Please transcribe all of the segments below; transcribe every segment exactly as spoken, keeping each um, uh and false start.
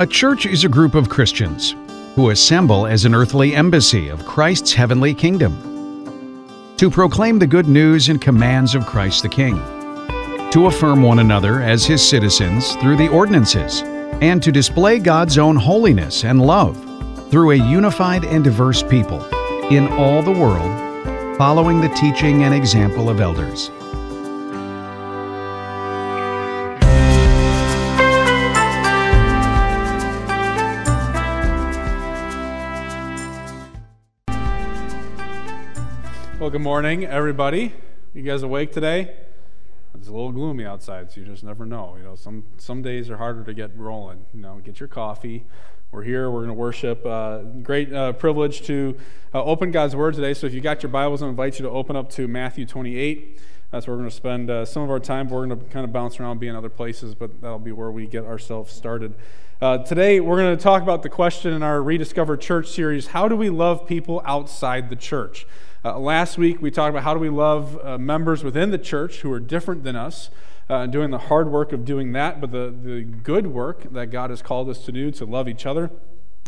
A church is a group of Christians who assemble as an earthly embassy of Christ's heavenly kingdom to proclaim the good news and commands of Christ the King, to affirm one another as His citizens through the ordinances, and to display God's own holiness and love through a unified and diverse people in all the world, following the teaching and example of elders. Well, good morning, everybody. You guys awake today? It's a little gloomy outside, so you just never know. You know, some some days are harder to get rolling. You know, get your coffee. We're here. We're going to worship. Uh, great uh, privilege to uh, open God's Word today. So if you got your Bibles, I invite you to open up to Matthew twenty-eight. That's where we're going to spend uh, some of our time. We're going to kind of bounce around, be in other places, but that'll be where we get ourselves started. Uh, today, we're going to talk about the question in our Rediscover Church series: how do we love people outside the church? Uh, last week, we talked about how do we love uh, members within the church who are different than us, uh, doing the hard work of doing that, but the, the good work that God has called us to do, to love each other.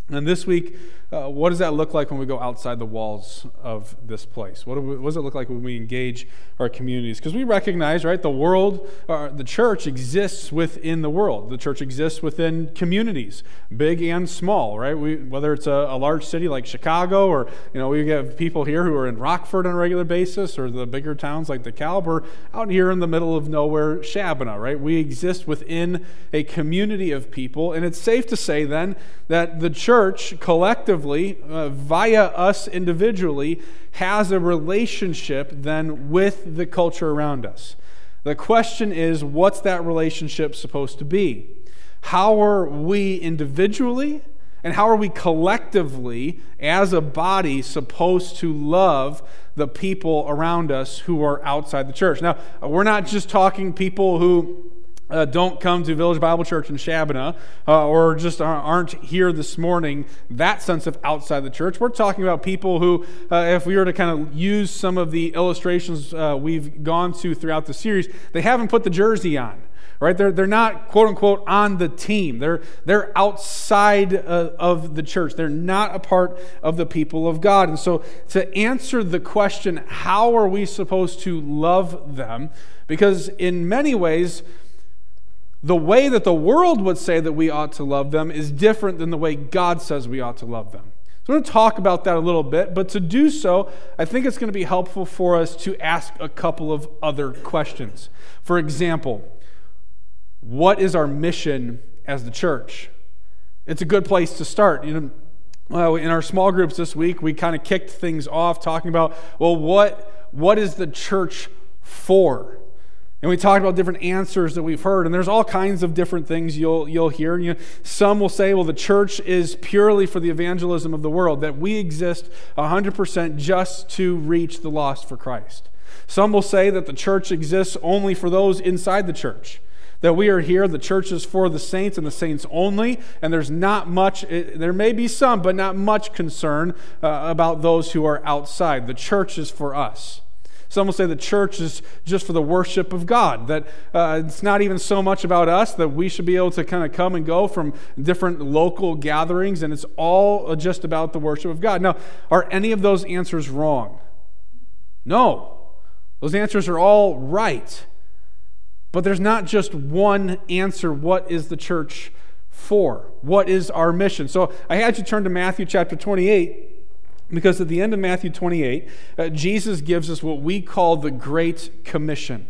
And this week, uh, what does that look like when we go outside the walls of this place? What, do we, what does it look like when we engage our communities? Because we recognize, right, the world, uh, the church exists within the world. The church exists within communities, big and small, right? We, whether it's a, a large city like Chicago, or, you know, we have people here who are in Rockford on a regular basis, or the bigger towns like DeKalb, or out here in the middle of nowhere, Shabbana, right? We exist within a community of people, and it's safe to say then that the church Church collectively, uh, via us individually, has a relationship then with the culture around us. The question is, what's that relationship supposed to be? How are we individually and how are we collectively as a body supposed to love the people around us who are outside the church? Now, we're not just talking people who Uh, don't come to Village Bible Church in Shabbana, uh, or just aren't here this morning, that sense of outside the church. We're talking about people who, uh, if we were to kind of use some of the illustrations uh, we've gone to throughout the series, they haven't put the jersey on. Right? They're, they're not, quote unquote, on the team. They're, they're outside uh, of the church. They're not a part of the people of God. And so to answer the question, how are we supposed to love them? Because in many ways, the way that the world would say that we ought to love them is different than the way God says we ought to love them. So we're going to talk about that a little bit, but to do so, I think it's going to be helpful for us to ask a couple of other questions. For example, what is our mission as the church? It's a good place to start. You know, well, in our small groups this week, we kind of kicked things off talking about, well, what what is the church for? And we talked about different answers that we've heard, and there's all kinds of different things you'll you'll hear. You know, some will say, well, the church is purely for the evangelism of the world, that we exist one hundred percent just to reach the lost for Christ. Some will say that the church exists only for those inside the church, that we are here, the church is for the saints and the saints only, and there's not much, there may be some, but not much concern uh, about those who are outside. The church is for us. Some will say the church is just for the worship of God, that uh, it's not even so much about us, that we should be able to kind of come and go from different local gatherings, and it's all just about the worship of God. Now, are any of those answers wrong? No. Those answers are all right. But there's not just one answer. What is the church for? What is our mission? So I had you turn to Matthew chapter twenty-eight. Because at the end of Matthew twenty-eight, uh, Jesus gives us what we call the Great Commission.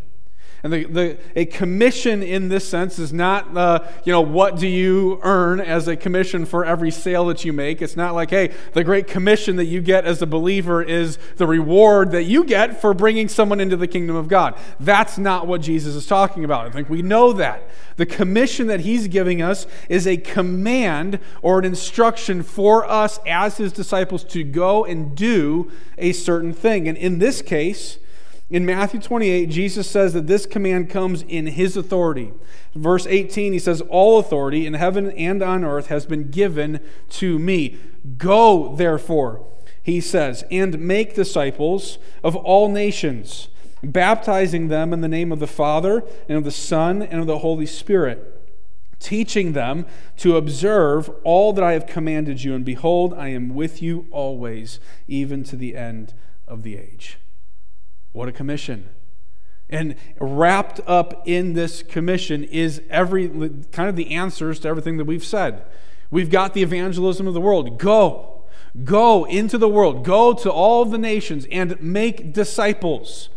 And the, the a commission in this sense is not, uh, you know, what do you earn as a commission for every sale that you make? It's not like, hey, the Great Commission that you get as a believer is the reward that you get for bringing someone into the kingdom of God. That's not what Jesus is talking about. I think we know that. The commission that he's giving us is a command or an instruction for us as his disciples to go and do a certain thing. And in this case, in Matthew twenty-eight, Jesus says that this command comes in his authority. Verse eighteen, he says, "All authority in heaven and on earth has been given to me. Go, therefore," he says, "and make disciples of all nations, baptizing them in the name of the Father and of the Son and of the Holy Spirit, teaching them to observe all that I have commanded you. And behold, I am with you always, even to the end of the age. What a commission. And wrapped up in this commission is every kind of the answers to everything that we've said. We've got the evangelism of the world. Go, go into the world, go to all the nations and make disciples.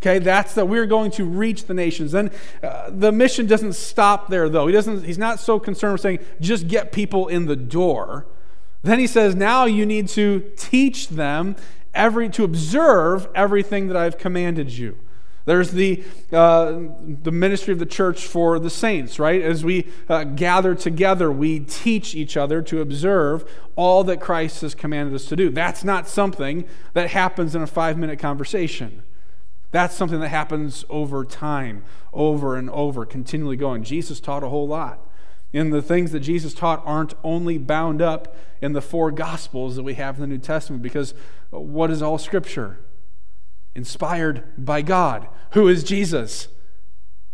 Okay, that's that we're going to reach the nations. Then uh, the mission doesn't stop there, though. He doesn't. He's not so concerned with saying just get people in the door. Then he says, now you need to teach them every to observe everything that I've commanded you. There's the uh, the ministry of the church for the saints, right? As we uh, gather together, we teach each other to observe all that Christ has commanded us to do. That's not something that happens in a five-minute conversation. That's something that happens over time, over and over, continually going. Jesus taught a whole lot. And the things that Jesus taught aren't only bound up in the four Gospels that we have in the New Testament, because what is all Scripture? Inspired by God. Who is Jesus?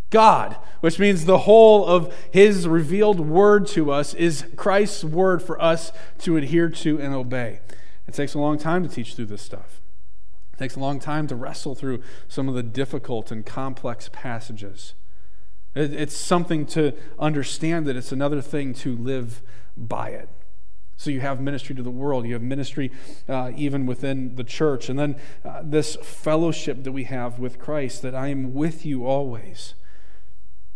God, which means the whole of his revealed word to us is Christ's word for us to adhere to and obey. It takes a long time to teach through this stuff. It takes a long time to wrestle through some of the difficult and complex passages. It's something to understand it. It's another thing to live by it. So you have ministry to the world. You have ministry uh, even within the church. And then uh, this fellowship that we have with Christ, that I am with you always.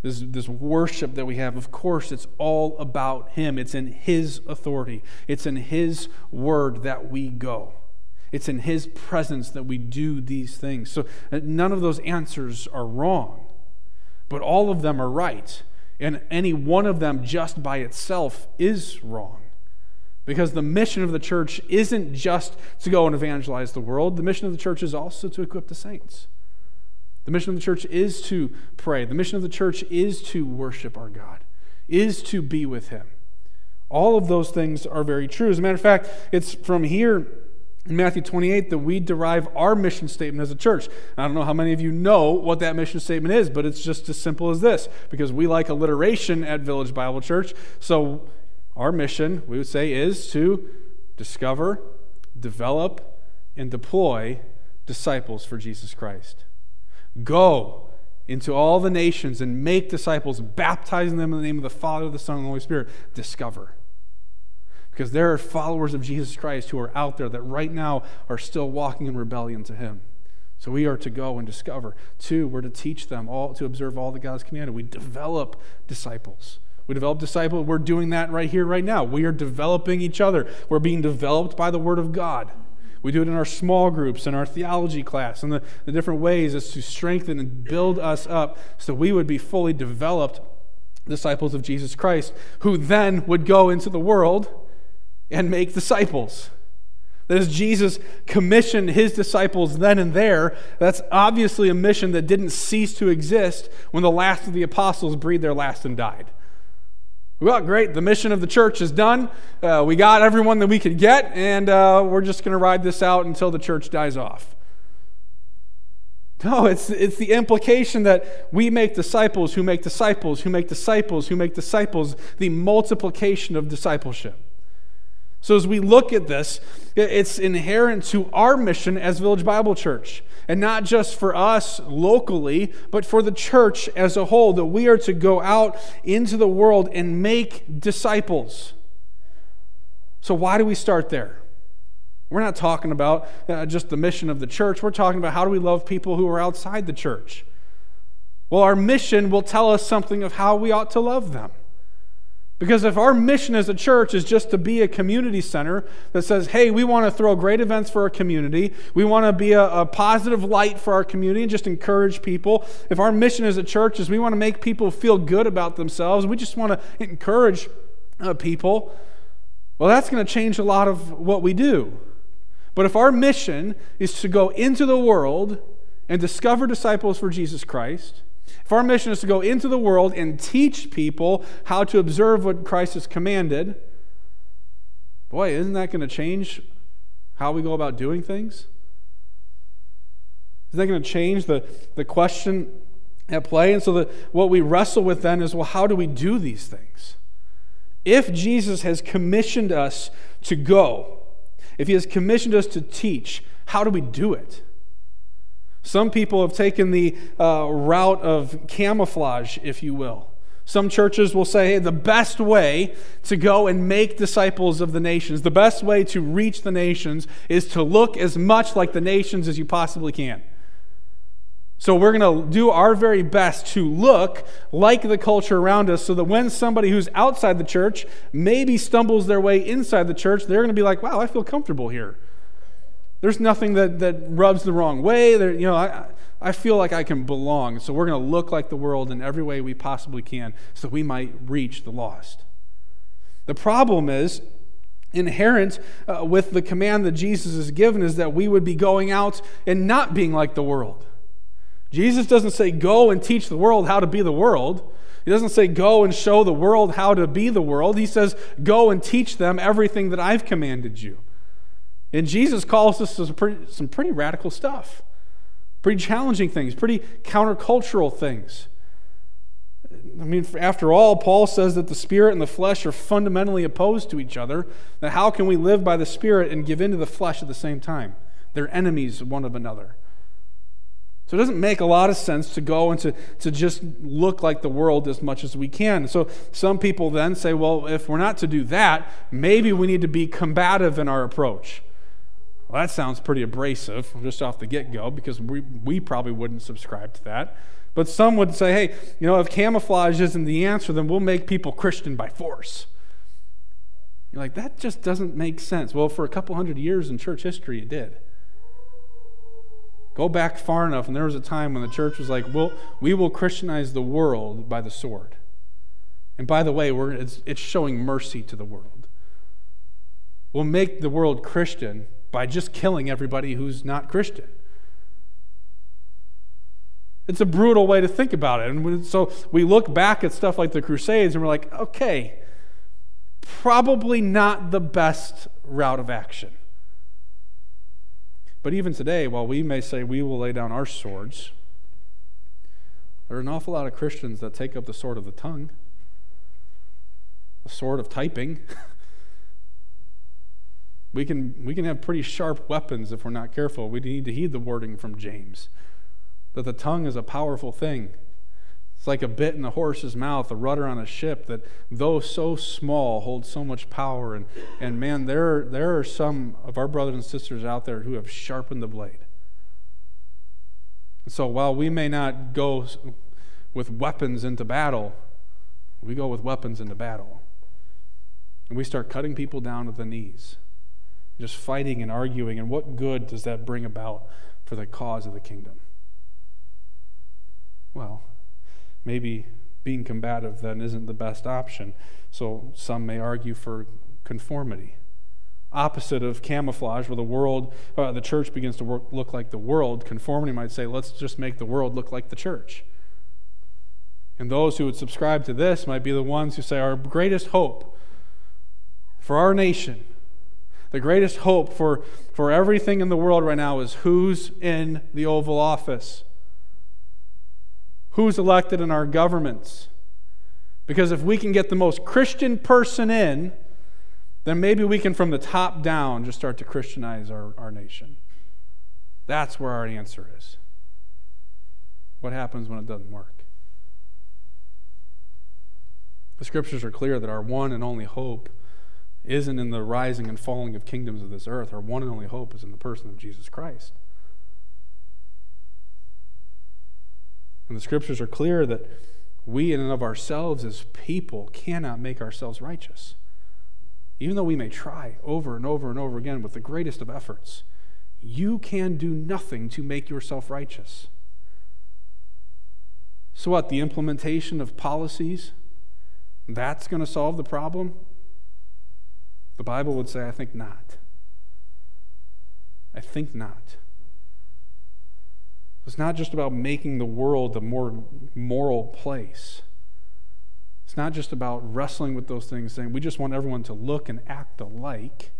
This, this worship that we have, of course, it's all about him. It's in his authority. It's in his word that we go. It's in his presence that we do these things. So none of those answers are wrong, but all of them are right. And any one of them just by itself is wrong. Because the mission of the church isn't just to go and evangelize the world. The mission of the church is also to equip the saints. The mission of the church is to pray. The mission of the church is to worship our God, is to be with him. All of those things are very true. As a matter of fact, it's from here in Matthew twenty-eight that we derive our mission statement as a church. I don't know how many of you know what that mission statement is, but it's just as simple as this, because we like alliteration at Village Bible Church. So our mission, we would say, is to discover, develop, and deploy disciples for Jesus Christ. Go into all the nations and make disciples, baptizing them in the name of the Father, the Son, and the Holy Spirit. Discover. Because there are followers of Jesus Christ who are out there that right now are still walking in rebellion to him. So we are to go and discover. Two, we're to teach them all to observe all that God's commanded. We develop disciples. We develop disciples. We're doing that right here, right now. We are developing each other. We're being developed by the Word of God. We do it in our small groups, in our theology class, and the, the different ways is to strengthen and build us up so we would be fully developed disciples of Jesus Christ, who then would go into the world and make disciples. That is, Jesus commissioned his disciples then and there. That's obviously a mission that didn't cease to exist when the last of the apostles breathed their last and died. Well, great, the mission of the church is done. Uh, we got everyone that we could get, and uh, we're just going to ride this out until the church dies off. No, it's, it's the implication that we make disciples who make disciples who make disciples who make disciples, the multiplication of discipleship. So as we look at this, it's inherent to our mission as Village Bible Church. And not just for us locally, but for the church as a whole, that we are to go out into the world and make disciples. So why do we start there? We're not talking about uh, just the mission of the church. We're talking about how do we love people who are outside the church. Well, our mission will tell us something of how we ought to love them. Because if our mission as a church is just to be a community center that says, hey, we want to throw great events for our community, we want to be a, a positive light for our community and just encourage people. If our mission as a church is we want to make people feel good about themselves, we just want to encourage uh, people, well, that's going to change a lot of what we do. But if our mission is to go into the world and discover disciples for Jesus Christ, if our mission is to go into the world and teach people how to observe what Christ has commanded, boy, isn't that going to change how we go about doing things? Is that going to change the, the question at play. And so the, what we wrestle with then is, well, how do we do these things? If Jesus has commissioned us to go, if he has commissioned us to teach, how do we do it? Some people have taken the uh, route of camouflage, if you will. Some churches will say, hey, the best way to go and make disciples of the nations, the best way to reach the nations is to look as much like the nations as you possibly can. So we're going to do our very best to look like the culture around us so that when somebody who's outside the church maybe stumbles their way inside the church, they're going to be like, wow, I feel comfortable here. There's nothing that, that rubs the wrong way. There, you know, I, I feel like I can belong. So we're going to look like the world in every way we possibly can so we might reach the lost. The problem is, inherent uh, with the command that Jesus has given is that we would be going out and not being like the world. Jesus doesn't say, go and teach the world how to be the world. He doesn't say, go and show the world how to be the world. He says, go and teach them everything that I've commanded you. And Jesus calls us to some pretty, some pretty radical stuff, pretty challenging things, pretty countercultural things. I mean, after all, Paul says that the spirit and the flesh are fundamentally opposed to each other. Now, how can we live by the spirit and give in to the flesh at the same time? They're enemies one of another. So it doesn't make a lot of sense to go and to, to just look like the world as much as we can. So some people then say, well, if we're not to do that, maybe we need to be combative in our approach. Well, that sounds pretty abrasive just off the get-go because we, we probably wouldn't subscribe to that. But some would say, hey, you know, if camouflage isn't the answer, then we'll make people Christian by force. You're like, that just doesn't make sense. Well, for a couple hundred years in church history, it did. Go back far enough, and there was a time when the church was like, well, we will Christianize the world by the sword. And by the way, we're, it's, it's showing mercy to the world. We'll make the world Christian by just killing everybody who's not Christian. It's a brutal way to think about it. And so we look back at stuff like the Crusades, and we're like, okay, probably not the best route of action. But even today, while we may say we will lay down our swords, there are an awful lot of Christians that take up the sword of the tongue, the sword of typing. we can we can have pretty sharp weapons if we're not careful. We need to heed the wording from James, that the tongue is a powerful thing. It's like a bit in the horse's mouth, a rudder on a ship that, though so small, holds so much power. And, and man, there, there are some of our brothers and sisters out there who have sharpened the blade. And so while we may not go with weapons into battle, we go with weapons into battle. And we start cutting people down at the knees, just fighting and arguing. And what good does that bring about for the cause of the kingdom? Well, maybe being combative then isn't the best option. So some may argue for conformity, opposite of camouflage, where the world, uh, the church begins to work, look like the world. Conformity might say, let's just make the world look like the church. And those who would subscribe to this might be the ones who say, our greatest hope for our nation, the greatest hope for, for everything in the world right now is who's in the Oval Office. Who's elected in our governments? Because if we can get the most Christian person in, then maybe we can, from the top down, just start to Christianize our, our nation. That's where our answer is. What happens when it doesn't work? The scriptures are clear that our one and only hope isn't in the rising and falling of kingdoms of this earth. Our one and only hope is in the person of Jesus Christ. And the scriptures are clear that we in and of ourselves as people cannot make ourselves righteous. Even though we may try over and over and over again with the greatest of efforts, you can do nothing to make yourself righteous. So what, the implementation of policies, that's going to solve the problem? The Bible would say, I think not. I think not. It's not just about making the world a more moral place. It's not just about wrestling with those things, saying we just want everyone to look and act alike,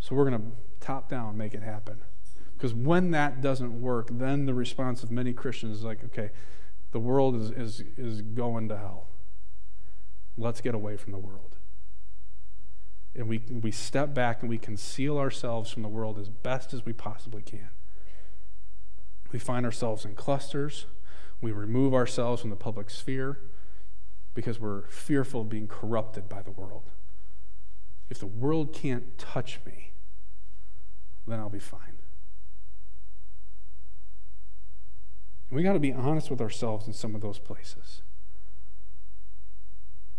so we're going to top down make it happen. Because when that doesn't work, then the response of many Christians is like, okay, the world is, is, is going to hell. Let's get away from the world. And we, we step back and we conceal ourselves from the world as best as we possibly can. We find ourselves in clusters. We remove ourselves from the public sphere because we're fearful of being corrupted by the world. If the world can't touch me, then I'll be fine. And we got to be honest with ourselves in some of those places.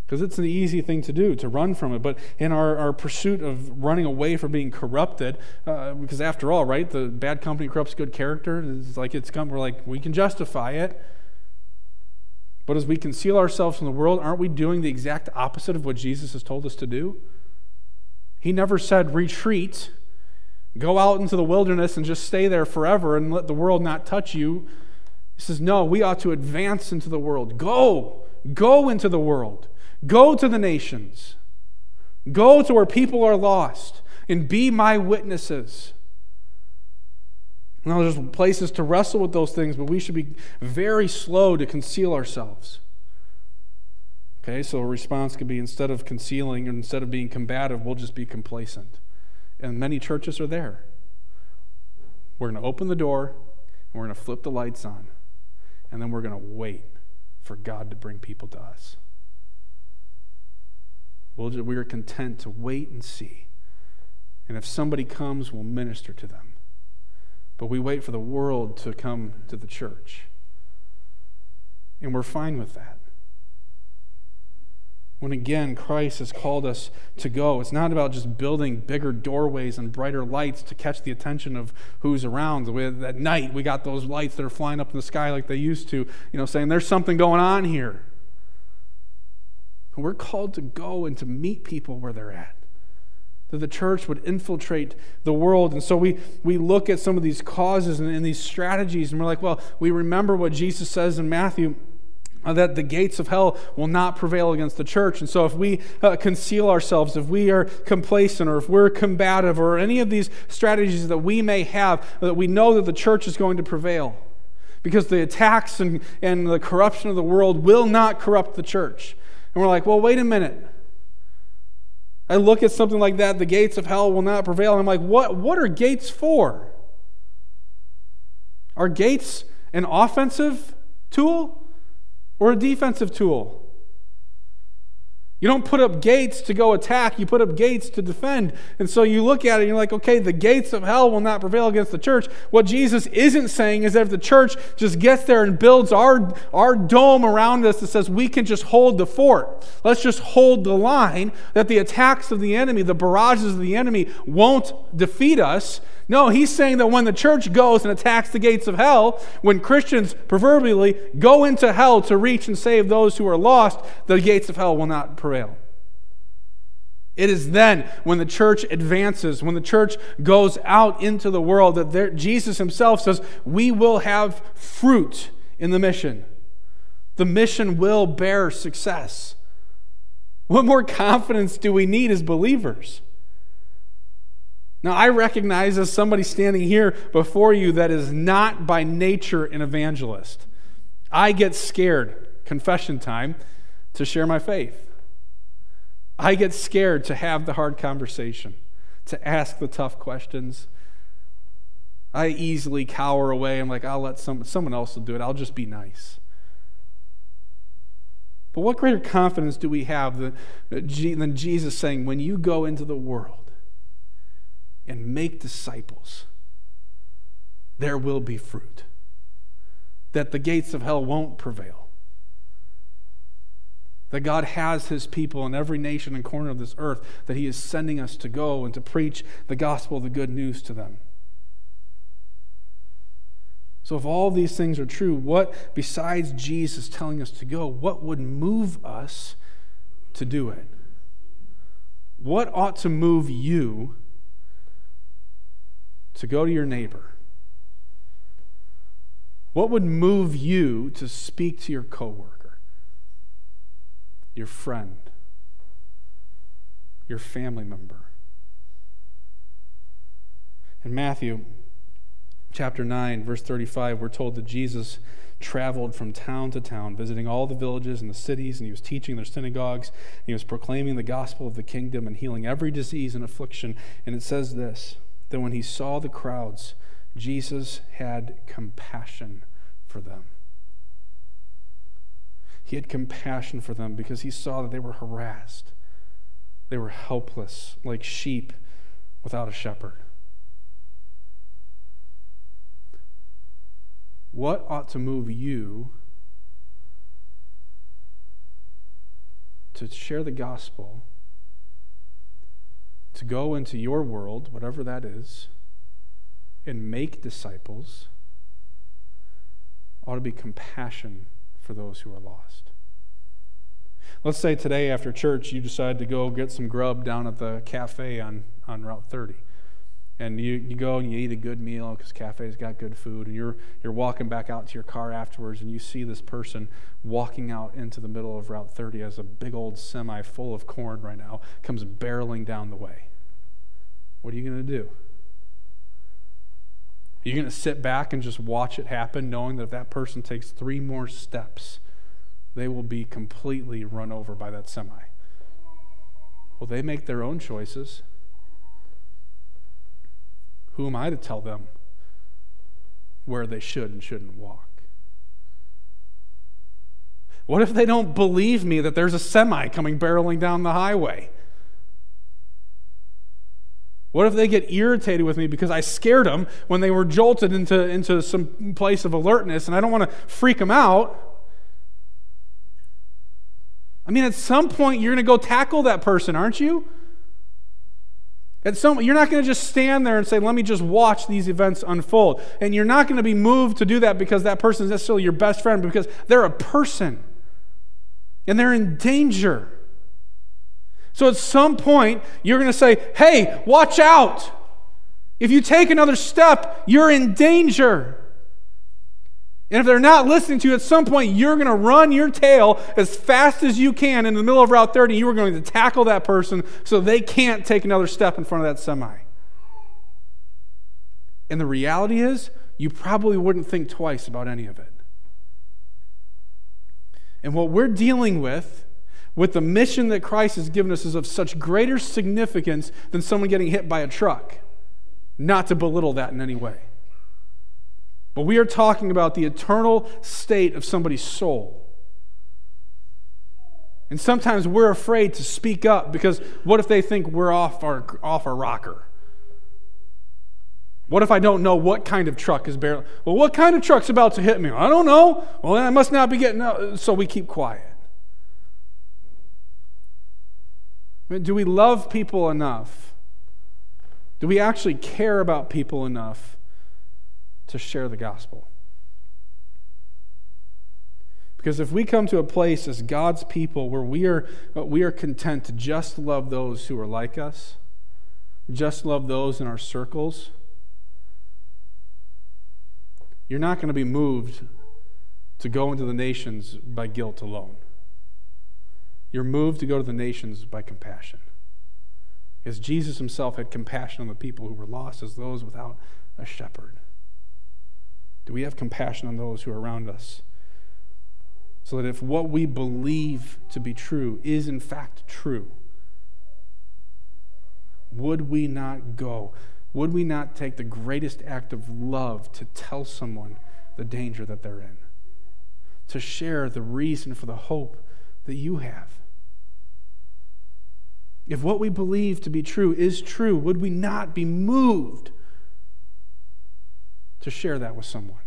Because it's an easy thing to do, to run from it. But in our, our pursuit of running away from being corrupted, uh, because after all, right, the bad company corrupts good character. It's like it's come, we're like, we can justify it. But as we conceal ourselves from the world, aren't we doing the exact opposite of what Jesus has told us to do? He never said, retreat, go out into the wilderness and just stay there forever and let the world not touch you. He says, no, we ought to advance into the world. Go, go into the world. Go to the nations. Go to where people are lost and be my witnesses. Now, there's places to wrestle with those things, but we should be very slow to conceal ourselves. Okay, so a response could be, instead of concealing, and instead of being combative, we'll just be complacent. And many churches are there. We're going to open the door, and we're going to flip the lights on, and then we're going to wait for God to bring people to us. We'll just, we are content to wait and see. And if somebody comes, we'll minister to them. But we wait for the world to come to the church. And we're fine with that. When again, Christ has called us to go. It's not about just building bigger doorways and brighter lights to catch the attention of who's around. At night, we got those lights that are flying up in the sky like they used to, you know, saying there's something going on here. We're called to go and to meet people where they're at. That the church would infiltrate the world. And so we, we look at some of these causes and, and these strategies, and we're like, well, we remember what Jesus says in Matthew, uh, that the gates of hell will not prevail against the church. And so if we uh, conceal ourselves, if we are complacent, or if we're combative, or any of these strategies that we may have, that we know that the church is going to prevail. Because the attacks and, and the corruption of the world will not corrupt the church. And we're like, well, wait a minute. I look at something like that, the gates of hell will not prevail. And I'm like, what, what are gates for? Are gates an offensive tool or a defensive tool? You don't put up gates to go attack. You put up gates to defend. And so you look at it and you're like, okay, the gates of hell will not prevail against the church. What Jesus isn't saying is that if the church just gets there and builds our, our dome around us that says we can just hold the fort, let's just hold the line, that the attacks of the enemy, the barrages of the enemy won't defeat us. No, he's saying that when the church goes and attacks the gates of hell, when Christians proverbially go into hell to reach and save those who are lost, the gates of hell will not prevail. It is then when the church advances, when the church goes out into the world, that there, Jesus himself says, we will have fruit in the mission. The mission will bear success. What more confidence do we need as believers? Now, I recognize as somebody standing here before you that is not by nature an evangelist. I get scared, confession time, to share my faith. I get scared to have the hard conversation, to ask the tough questions. I easily cower away. I'm like, I'll let some, someone else will do it. I'll just be nice. But what greater confidence do we have than, than Jesus saying, when you go into the world and make disciples, there will be fruit, that the gates of hell won't prevail. That God has his people in every nation and corner of this earth, that he is sending us to go and to preach the gospel, the good news to them. So if all these things are true, what, besides Jesus telling us to go, what would move us to do it? What ought to move you to go to your neighbor? What would move you to speak to your coworker? Your friend, your family member. In Matthew, chapter nine, verse thirty-five, we're told that Jesus traveled from town to town, visiting all the villages and the cities, and he was teaching their synagogues. He was proclaiming the gospel of the kingdom and healing every disease and affliction. And it says this, that when he saw the crowds, Jesus had compassion for them. He had compassion for them because he saw that they were harassed. They were helpless, like sheep without a shepherd. What ought to move you to share the gospel, to go into your world, whatever that is, and make disciples? Ought to be compassion for those who are lost. Let's say today after church you decide to go get some grub down at the cafe on, on Route thirty. And you, you go and you eat a good meal because cafe's got good food, and you're you're walking back out to your car afterwards, and you see this person walking out into the middle of Route thirty as a big old semi full of corn right now comes barreling down the way. What are you going to do? Are you going to sit back and just watch it happen, knowing that if that person takes three more steps, they will be completely run over by that semi? Well, they make their own choices. Who am I to tell them where they should and shouldn't walk? What if they don't believe me that there's a semi coming barreling down the highway? What if they get irritated with me because I scared them when they were jolted into, into some place of alertness, and I don't want to freak them out? I mean, at some point, you're going to go tackle that person, aren't you? At some, you're not going to just stand there and say, let me just watch these events unfold. And you're not going to be moved to do that because that person is necessarily your best friend, because they're a person and they're in danger. So at some point, you're going to say, hey, watch out. If you take another step, you're in danger. And if they're not listening to you, at some point, you're going to run your tail as fast as you can in the middle of Route thirty. You are going to tackle that person so they can't take another step in front of that semi. And the reality is, you probably wouldn't think twice about any of it. And what we're dealing with, with the mission that Christ has given us, is of such greater significance than someone getting hit by a truck. Not to belittle that in any way. But we are talking about the eternal state of somebody's soul. And sometimes we're afraid to speak up because what if they think we're off our off our rocker? What if I don't know what kind of truck is barreling? Well, what kind of truck's about to hit me? I don't know. Well, then I must not be getting out. So we keep quiet. I mean, do we love people enough? Do we actually care about people enough to share the gospel? Because if we come to a place as God's people where we are we are content to just love those who are like us, just love those in our circles, you're not going to be moved to go into the nations by guilt alone. You're moved to go to the nations by compassion. As Jesus himself had compassion on the people who were lost as those without a shepherd. Do we have compassion on those who are around us? So that if what we believe to be true is in fact true, would we not go? Would we not take the greatest act of love to tell someone the danger that they're in? To share the reason for the hope that you have? If what we believe to be true is true, would we not be moved to share that with someone?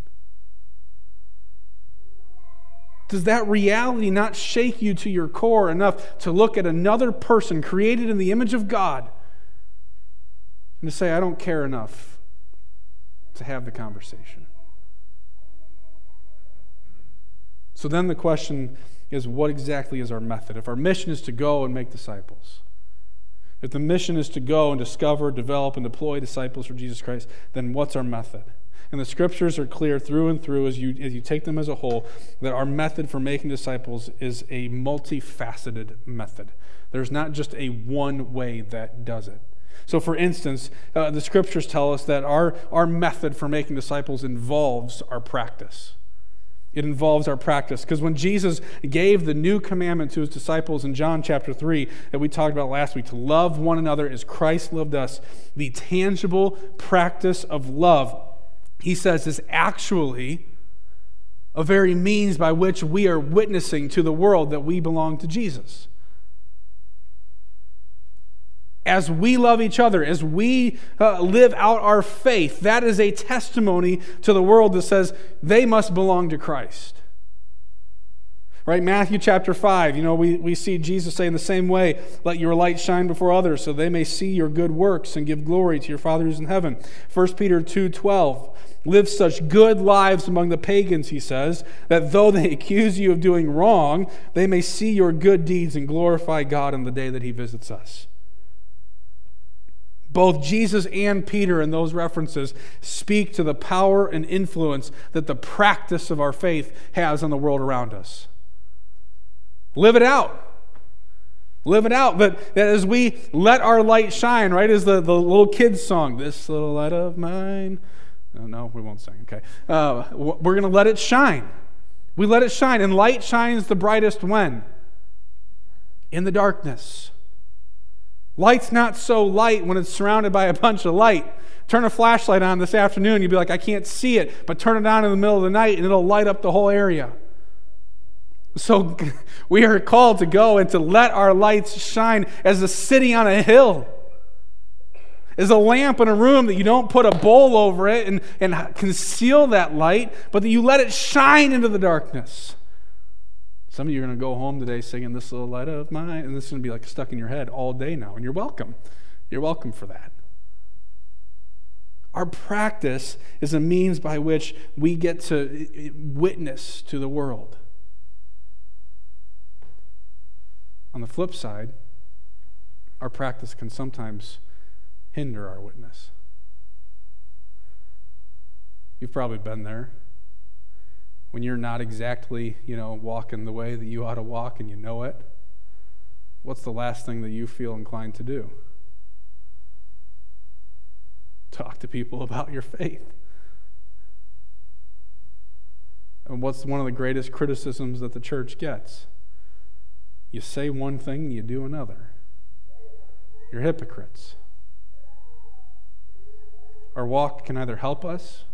Does that reality not shake you to your core enough to look at another person created in the image of God and to say, I don't care enough to have the conversation? So then the question is, what exactly is our method? If our mission is to go and make disciples, if the mission is to go and discover, develop, and deploy disciples for Jesus Christ, then what's our method? And the scriptures are clear through and through as you as you take them as a whole that our method for making disciples is a multifaceted method. There's not just a one way that does it. So for instance, uh, the scriptures tell us that our, our method for making disciples involves our practice. It involves our practice. Because when Jesus gave the new commandment to his disciples in John chapter three that we talked about last week, to love one another as Christ loved us, the tangible practice of love, he says, is actually a very means by which we are witnessing to the world that we belong to Jesus. As we love each other, as we uh, live out our faith, that is a testimony to the world that says they must belong to Christ. Right? Matthew chapter five, you know, we, we see Jesus say in the same way, let your light shine before others so they may see your good works and give glory to your Father who's in heaven. First Peter two twelve, live such good lives among the pagans, he says, that though they accuse you of doing wrong, they may see your good deeds and glorify God on the day that he visits us. Both Jesus and Peter in those references speak to the power and influence that the practice of our faith has on the world around us. Live it out. Live it out. But that as we let our light shine, right, is the, the little kids song, this little light of mine. Oh, no, we won't sing, okay. Uh, we're going to let it shine. We let it shine, and light shines the brightest when? In the darkness. Light's not so light when it's surrounded by a bunch of light. Turn a flashlight on this afternoon, you'll be like, I can't see it, but turn it on in the middle of the night and it'll light up the whole area. So we are called to go and to let our lights shine as a city on a hill. As a lamp in a room that you don't put a bowl over it and, and conceal that light, but that you let it shine into the darkness. Some of you are going to go home today singing this little light of mine, and this is going to be like stuck in your head all day now, and you're welcome. You're welcome for that. Our practice is a means by which we get to witness to the world. On the flip side, our practice can sometimes hinder our witness. You've probably been there. When you're not exactly, you know, walking the way that you ought to walk and you know it, what's the last thing that you feel inclined to do? Talk to people about your faith. And what's one of the greatest criticisms that the church gets? You say one thing, you do another. You're hypocrites. Our walk can either help us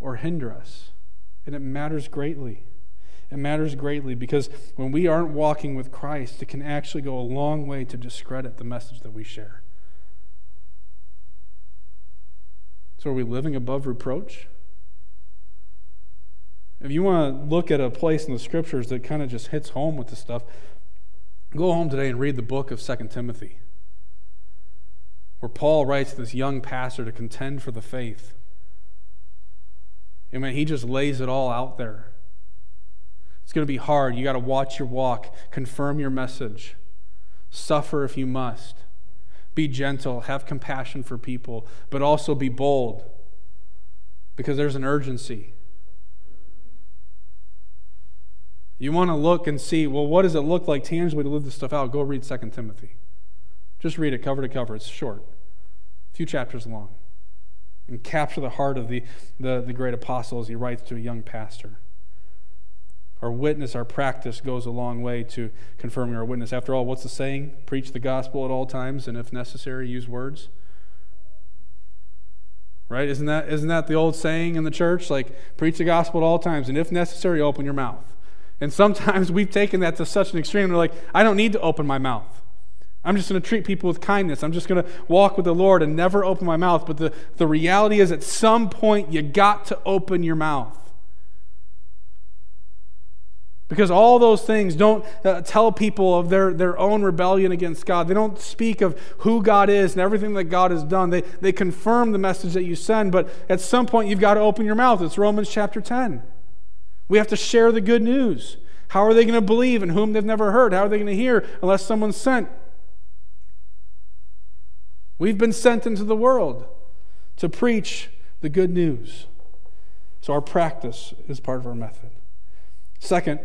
or hinder us. And it matters greatly. It matters greatly because when we aren't walking with Christ, it can actually go a long way to discredit the message that we share. So are we living above reproach? If you want to look at a place in the scriptures that kind of just hits home with this stuff, go home today and read the book of Second Timothy, where Paul writes to this young pastor to contend for the faith. I mean, he just lays it all out there. It's going to be hard. You got to watch your walk, confirm your message, suffer if you must, be gentle, have compassion for people, but also be bold because there's an urgency. You want to look and see, well, what does it look like tangibly to live this stuff out? Go read Second Timothy. Just read it cover to cover. It's short, a few chapters long. And capture the heart of the, the, the great apostle as he writes to a young pastor. Our witness, our practice goes a long way to confirming our witness. After all, what's the saying? Preach the gospel at all times, and if necessary, use words. Right? Isn't that isn't that the old saying in the church? Like, preach the gospel at all times, and if necessary, open your mouth. And sometimes we've taken that to such an extreme, we're like, I don't need to open my mouth. I'm just going to treat people with kindness. I'm just going to walk with the Lord and never open my mouth. But the, the reality is at some point you got to open your mouth. Because all those things don't uh, tell people of their, their own rebellion against God. They don't speak of who God is and everything that God has done. They, they confirm the message that you send. But at some point you've got to open your mouth. It's Romans chapter ten. We have to share the good news. How are they going to believe in whom they've never heard? How are they going to hear unless someone's sent? We've been sent into the world to preach the good news. So our practice is part of our method. Second,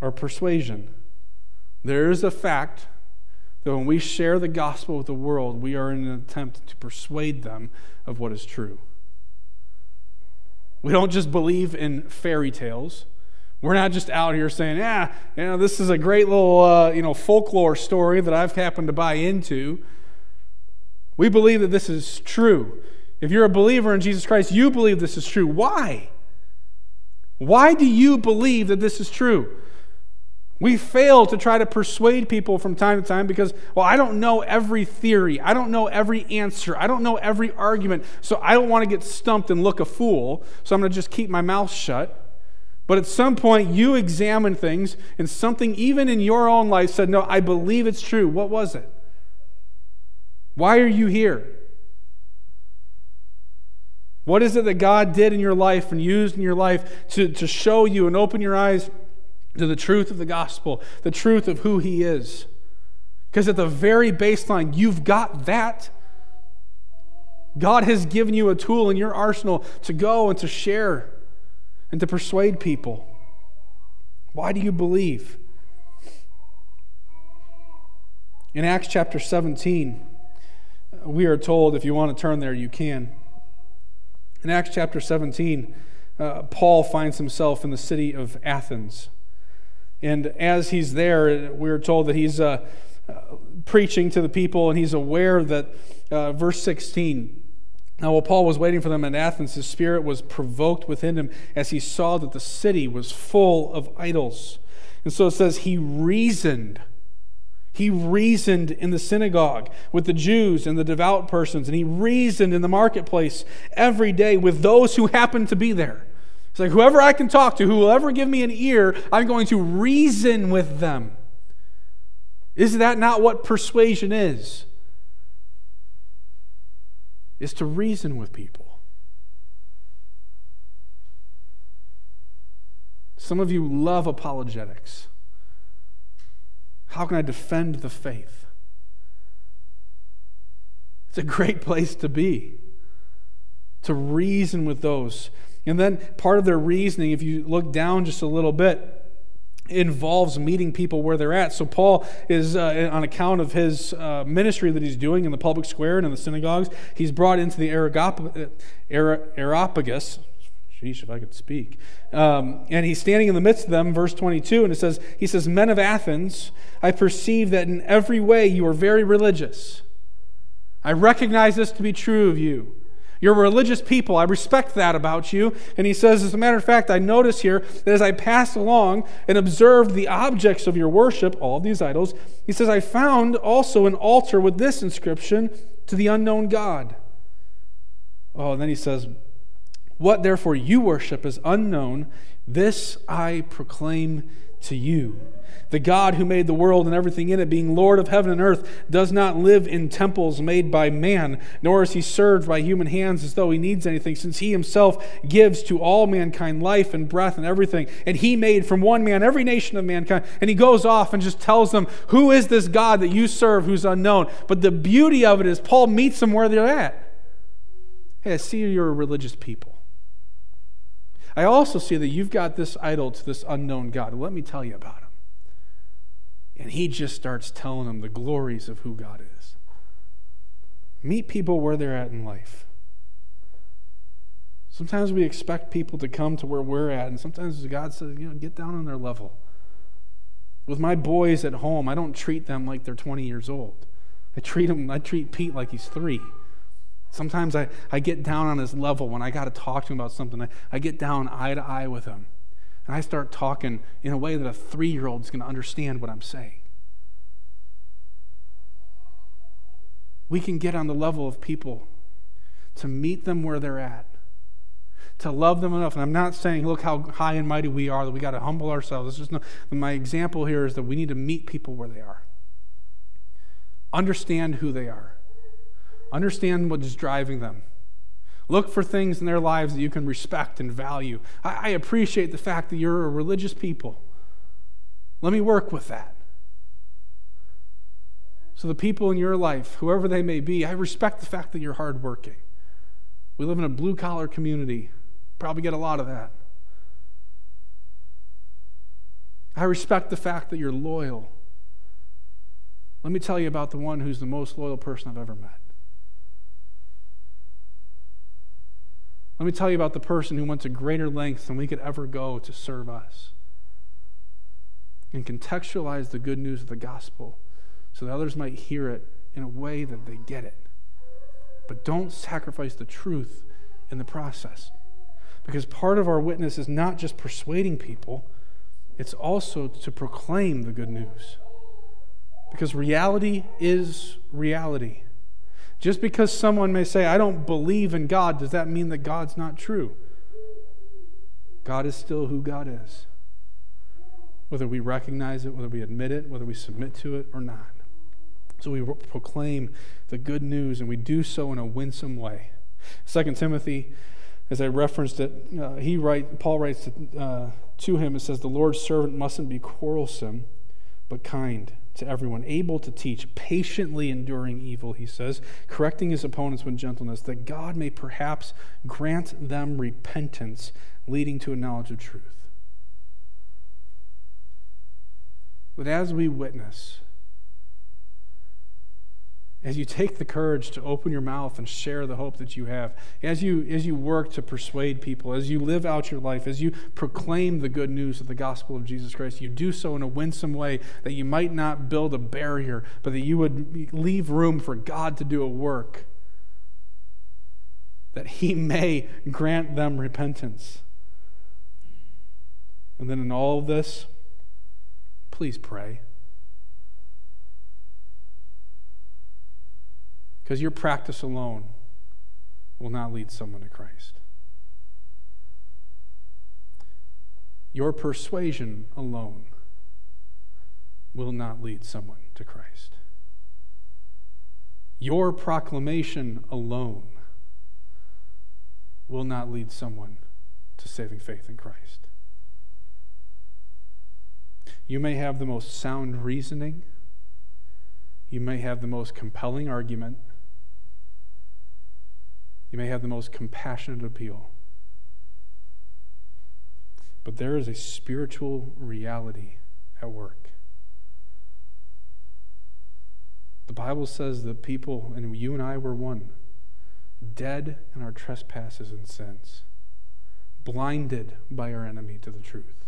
our persuasion. There is a fact that when we share the gospel with the world, we are in an attempt to persuade them of what is true. We don't just believe in fairy tales. We're not just out here saying, yeah, you know, this is a great little, uh, you know, folklore story that I've happened to buy into. We believe that this is true. If you're a believer in Jesus Christ, you believe this is true. Why? Why do you believe that this is true? We fail to try to persuade people from time to time because, well, I don't know every theory. I don't know every answer. I don't know every argument. So I don't want to get stumped and look a fool. So I'm going to just keep my mouth shut. But at some point, you examine things, and something even in your own life said, no, I believe it's true. What was it? Why are you here? What is it that God did in your life and used in your life to, to show you and open your eyes to the truth of the gospel, the truth of who he is? Because at the very baseline, you've got that. God has given you a tool in your arsenal to go and to share and to persuade people. Why do you believe? In Acts chapter seventeen, we are told, if you want to turn there, you can. In Acts chapter seventeen, uh, Paul finds himself in the city of Athens. And as he's there, we're told that he's uh, uh, preaching to the people, and he's aware that, uh, verse sixteen, now while Paul was waiting for them in Athens, his spirit was provoked within him as he saw that the city was full of idols. And so it says he reasoned. He reasoned in the synagogue with the Jews and the devout persons, and he reasoned in the marketplace every day with those who happened to be there. It's like, whoever I can talk to, who will ever give me an ear, I'm going to reason with them. Is that not what persuasion is? It's to reason with people. Some of you love apologetics. How can I defend the faith? It's a great place to be, to reason with those. And then part of their reasoning, if you look down just a little bit, involves meeting people where they're at. So Paul is, uh, on account of his uh, ministry that he's doing in the public square and in the synagogues, he's brought into the Areopagus. Sheesh, if I could speak. Um, and he's standing in the midst of them, verse twenty-two, and it says, he says, "Men of Athens, I perceive that in every way you are very religious. I recognize this to be true of you. You're religious people. I respect that about you." And he says, as a matter of fact, I notice here that as I passed along and observed the objects of your worship, all of these idols, he says, I found also an altar with this inscription, to the unknown God. Oh, and then he says, what therefore you worship is unknown, this I proclaim to you. The God who made the world and everything in it, being Lord of heaven and earth, does not live in temples made by man, nor is he served by human hands as though he needs anything, since he himself gives to all mankind life and breath and everything. And he made from one man every nation of mankind. And he goes off and just tells them, who is this God that you serve who's unknown? But the beauty of it is Paul meets them where they're at. Hey, I see you're a religious people. I also see that you've got this idol to this unknown God. Let me tell you about him. And he just starts telling them the glories of who God is. Meet people where they're at in life. Sometimes we expect people to come to where we're at, and sometimes God says, you know, get down on their level. With my boys at home, I don't treat them like they're twenty years old. I treat them, I treat Pete like he's three. Sometimes I, I get down on his level when I got to talk to him about something. I, I get down eye to eye with him. And I start talking in a way that a three-year-old is going to understand what I'm saying. We can get on the level of people to meet them where they're at, to love them enough. And I'm not saying, look how high and mighty we are, that we got to humble ourselves. It's just no, my example here is that we need to meet people where they are. Understand who they are. Understand what is driving them. Look for things in their lives that you can respect and value. I, I appreciate the fact that you're a religious people. Let me work with that. So the people in your life, whoever they may be, I respect the fact that you're hardworking. We live in a blue-collar community. Probably get a lot of that. I respect the fact that you're loyal. Let me tell you about the one who's the most loyal person I've ever met. Let me tell you about the person who went to greater lengths than we could ever go to serve us, and contextualize the good news of the gospel so that others might hear it in a way that they get it. But don't sacrifice the truth in the process. Because part of our witness is not just persuading people, it's also to proclaim the good news. Because reality is reality. Just because someone may say, I don't believe in God, does that mean that God's not true? God is still who God is. Whether we recognize it, whether we admit it, whether we submit to it or not. So we proclaim the good news, and we do so in a winsome way. Second Timothy, as I referenced it, uh, he write, Paul writes to, uh, to him, it says, the Lord's servant mustn't be quarrelsome, but kind to everyone, able to teach, patiently enduring evil, he says, correcting his opponents with gentleness, that God may perhaps grant them repentance, leading to a knowledge of truth. But as we witness, as you take the courage to open your mouth and share the hope that you have, as you as you work to persuade people, as you live out your life, as you proclaim the good news of the gospel of Jesus Christ, you do so in a winsome way that you might not build a barrier, but that you would leave room for God to do a work, that he may grant them repentance. And then in all of this, please pray. Because your practice alone will not lead someone to Christ. Your persuasion alone will not lead someone to Christ. Your proclamation alone will not lead someone to saving faith in Christ. You may have the most sound reasoning. You may have the most compelling argument. You may have the most compassionate appeal. But there is a spiritual reality at work. The Bible says that people, and you and I were one, dead in our trespasses and sins, blinded by our enemy to the truth.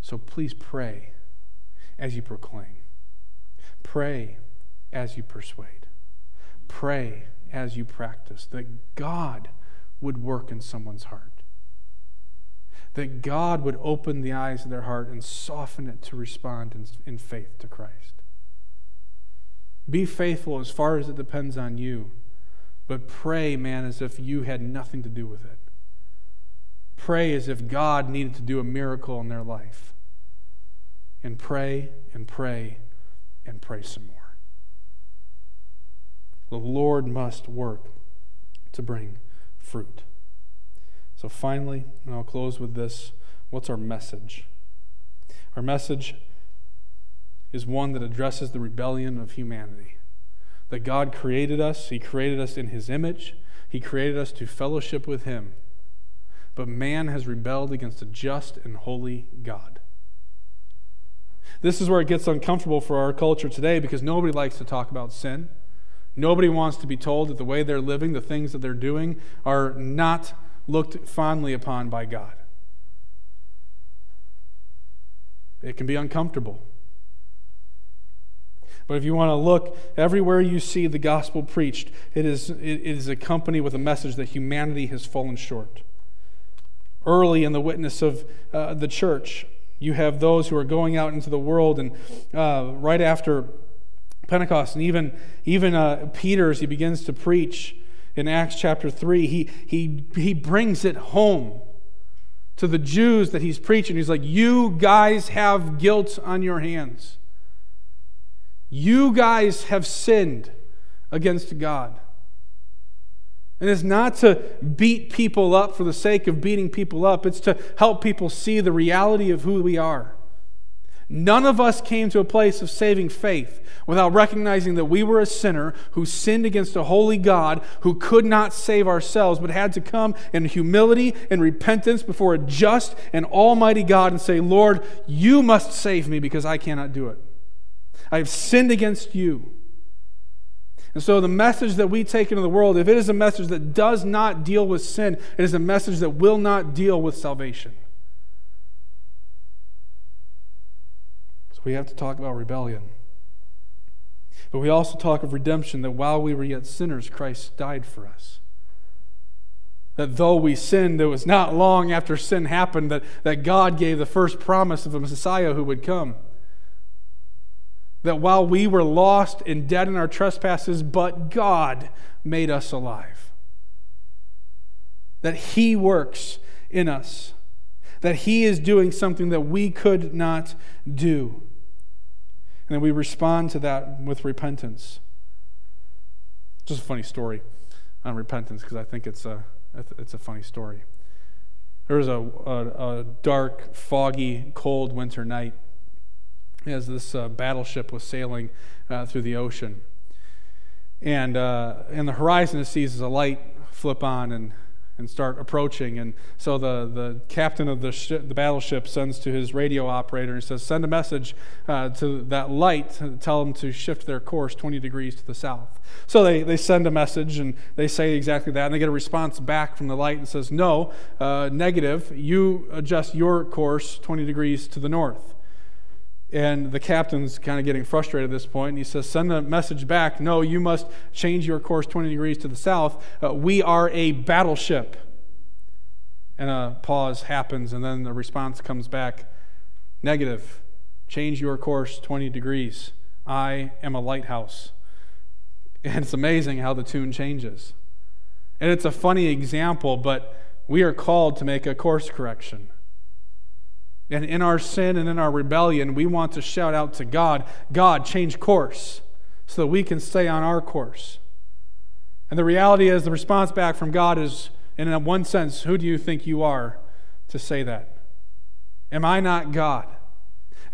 So please pray as you proclaim. Pray as you persuade. Pray as you practice, that God would work in someone's heart. That God would open the eyes of their heart and soften it to respond in, in faith to Christ. Be faithful as far as it depends on you, but pray, man, as if you had nothing to do with it. Pray as if God needed to do a miracle in their life. And pray and pray and pray some more. The Lord must work to bring fruit. So finally, and I'll close with this, what's our message? Our message is one that addresses the rebellion of humanity. That God created us, he created us in his image, he created us to fellowship with him. But man has rebelled against a just and holy God. This is where it gets uncomfortable for our culture today, because nobody likes to talk about sin. Nobody wants to be told that the way they're living, the things that they're doing, are not looked fondly upon by God. It can be uncomfortable. But if you want to look, everywhere you see the gospel preached, it is, it is accompanied with a message that humanity has fallen short. Early in the witness of uh, the church, you have those who are going out into the world, and uh, right after Pentecost, and even even uh, Peter, as he begins to preach in Acts chapter three, he he he brings it home to the Jews that he's preaching. He's like, "You guys have guilt on your hands. You guys have sinned against God." And it's not to beat people up for the sake of beating people up. It's to help people see the reality of who we are. None of us came to a place of saving faith without recognizing that we were a sinner who sinned against a holy God who could not save ourselves, but had to come in humility and repentance before a just and almighty God and say, "Lord, you must save me because I cannot do it." I have sinned against you. And so the message that we take into the world, if it is a message that does not deal with sin, it is a message that will not deal with salvation. So we have to talk about rebellion. But we also talk of redemption, that while we were yet sinners, Christ died for us. That though we sinned, it was not long after sin happened that, that God gave the first promise of a Messiah who would come. That while we were lost and dead in our trespasses, but God made us alive. That He works in us. That He is doing something that we could not do. And then we respond to that with repentance. Just a funny story on repentance, because I think it's a, it's a funny story. There was a, a, a dark, foggy, cold winter night, as this uh, battleship was sailing uh, through the ocean. And uh, and the horizon it sees is a light flip on and, and start approaching. And so the, the captain of the, sh- the battleship sends to his radio operator and says, send a message uh, to that light to tell them to shift their course twenty degrees to the south. So they, they send a message and they say exactly that. And they get a response back from the light and says, no, uh, negative, you adjust your course twenty degrees to the north. And the captain's kind of getting frustrated at this point, and he says, send a message back. No, you must change your course twenty degrees to the south. Uh, we are a battleship. And a pause happens, and then the response comes back, negative. Change your course twenty degrees. I am a lighthouse. And it's amazing how the tune changes. And it's a funny example, but we are called to make a course correction. And in our sin and in our rebellion, we want to shout out to God, God, change course so that we can stay on our course. And the reality is the response back from God is, in one sense, who do you think you are to say that? Am I not God?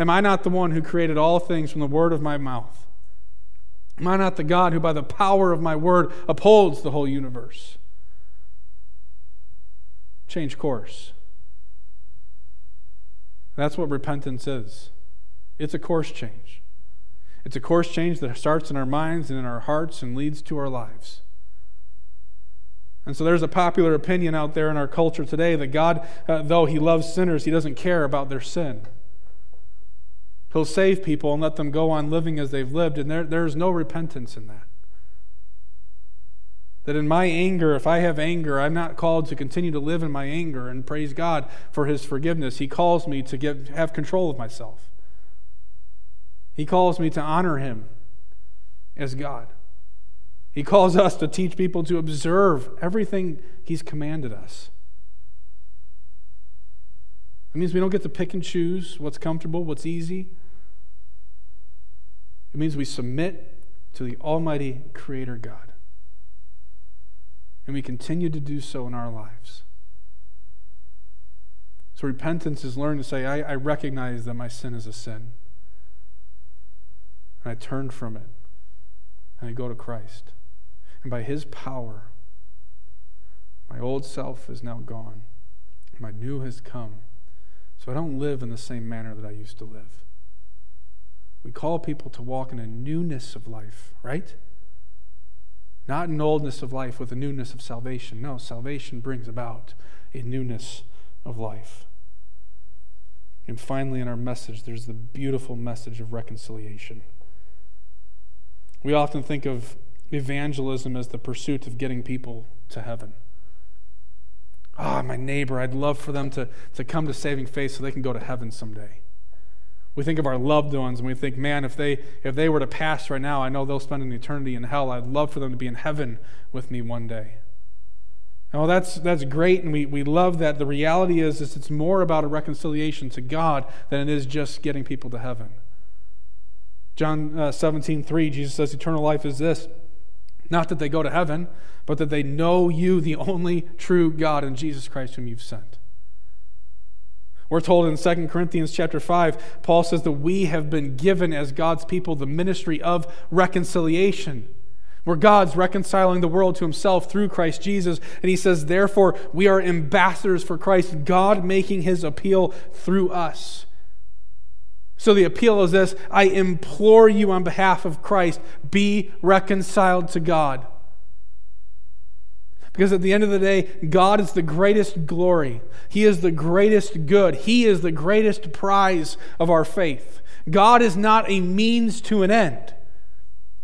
Am I not the one who created all things from the word of my mouth? Am I not the God who by the power of my word upholds the whole universe? Change course. That's what repentance is. It's a course change. It's a course change that starts in our minds and in our hearts and leads to our lives. And so there's a popular opinion out there in our culture today that God, uh, though He loves sinners, He doesn't care about their sin. He'll save people and let them go on living as they've lived, and there, there's no repentance in that. That in my anger, if I have anger, I'm not called to continue to live in my anger and praise God for His forgiveness. He calls me to give, have control of myself. He calls me to honor Him as God. He calls us to teach people to observe everything He's commanded us. That means we don't get to pick and choose what's comfortable, what's easy. It means we submit to the Almighty Creator God. And we continue to do so in our lives. So repentance is learning to say, I, I recognize that my sin is a sin. And I turn from it. And I go to Christ. And by His power, my old self is now gone. My new has come. So I don't live in the same manner that I used to live. We call people to walk in a newness of life, right? Not an oldness of life with a newness of salvation. No, salvation brings about a newness of life. And finally, in our message, there's the beautiful message of reconciliation. We often think of evangelism as the pursuit of getting people to heaven. Ah, my neighbor, I'd love for them to, to come to saving faith so they can go to heaven someday. We think of our loved ones and we think, man, if they if they were to pass right now, I know they'll spend an eternity in hell. I'd love for them to be in heaven with me one day. Now that's that's great, and we, we love that. The reality is, is it's more about a reconciliation to God than it is just getting people to heaven. John uh, seventeen three, Jesus says, eternal life is this, not that they go to heaven, but that they know you, the only true God, and Jesus Christ whom you've sent. We're told in Second Corinthians chapter five, Paul says that we have been given as God's people the ministry of reconciliation, where God's reconciling the world to Himself through Christ Jesus. And he says, therefore, we are ambassadors for Christ, God making His appeal through us. So the appeal is this: I implore you on behalf of Christ, be reconciled to God. Because at the end of the day, God is the greatest glory. He is the greatest good. He is the greatest prize of our faith. God is not a means to an end.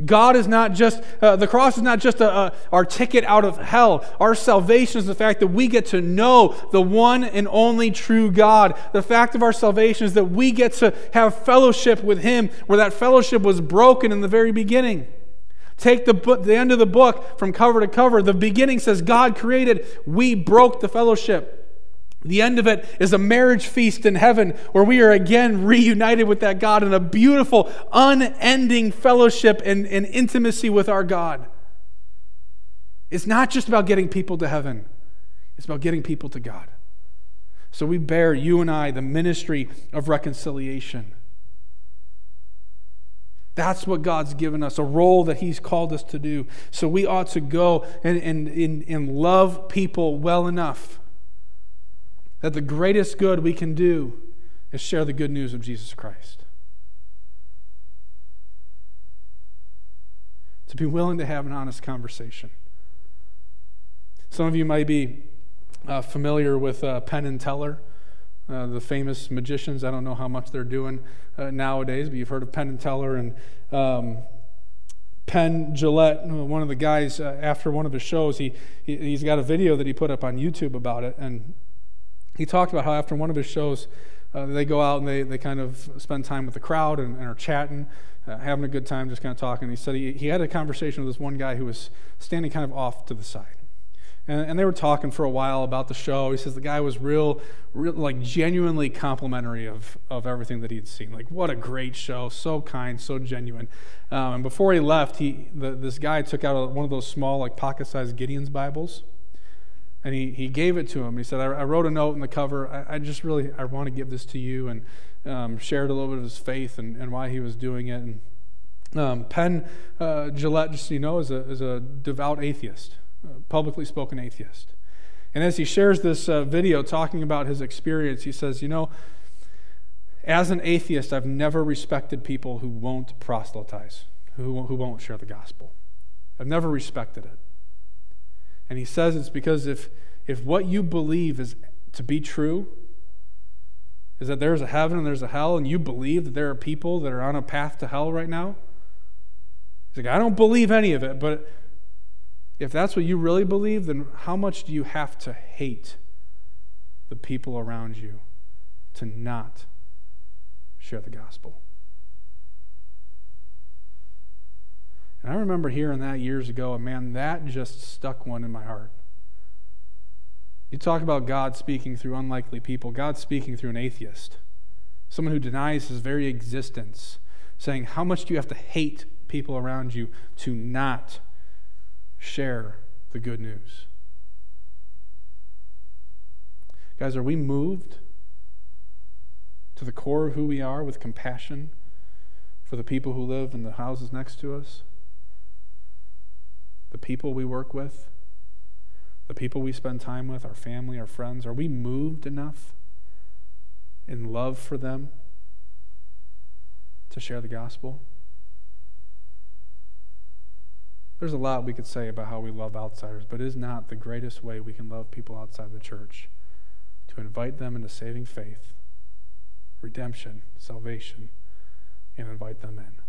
God is not just, uh, the cross is not just a, a, our ticket out of hell. Our salvation is the fact that we get to know the one and only true God. The fact of our salvation is that we get to have fellowship with Him where that fellowship was broken in the very beginning. Take the book, the end of the book from cover to cover. The beginning says God created, we broke the fellowship. The end of it is a marriage feast in heaven where we are again reunited with that God in a beautiful, unending fellowship and, and intimacy with our God. It's not just about getting people to heaven. It's about getting people to God. So we bear, you and I, the ministry of reconciliation. That's what God's given us, a role that He's called us to do. So we ought to go and, and, and, and love people well enough that the greatest good we can do is share the good news of Jesus Christ. To be willing to have an honest conversation. Some of you might be uh, familiar with uh, Penn and Teller, uh, the famous magicians. I don't know how much they're doing uh, nowadays, but you've heard of Penn and Teller and um, Penn Jillette. One of the guys, uh, after one of his shows, he, he he's got a video that he put up on YouTube about it, and he talked about how after one of his shows, uh, they go out and they, they kind of spend time with the crowd and, and are chatting, uh, having a good time, just kind of talking. He said he, he had a conversation with this one guy who was standing kind of off to the side. And, and they were talking for a while about the show. He says the guy was real, real like genuinely complimentary of, of everything that he'd seen. Like, what a great show, so kind, so genuine. Um, and before he left, he the, this guy took out a, one of those small, like pocket-sized Gideon's Bibles. And he, he gave it to him. He said, I, I wrote a note in the cover. I, I just really, I want to give this to you, and um, shared a little bit of his faith and, and why he was doing it. And um, Penn uh, Jillette, just so you know, is a, is a devout atheist, a publicly spoken atheist. And as he shares this uh, video talking about his experience, he says, you know, as an atheist, I've never respected people who won't proselytize, who who won't share the gospel. I've never respected it. And he says it's because if if what you believe is to be true, is that there's a heaven and there's a hell, and you believe that there are people that are on a path to hell right now, he's like, I don't believe any of it, but if that's what you really believe, then how much do you have to hate the people around you to not share the gospel? And I remember hearing that years ago, and man, that just stuck one in my heart. You talk about God speaking through unlikely people, God speaking through an atheist, someone who denies His very existence, saying, how much do you have to hate people around you to not share the good news? Guys, are we moved to the core of who we are with compassion for the people who live in the houses next to us? The people we work with, the people we spend time with, our family, our friends, are we moved enough in love for them to share the gospel? There's a lot we could say about how we love outsiders, but it is not the greatest way we can love people outside the church to invite them into saving faith, redemption, salvation, and invite them in.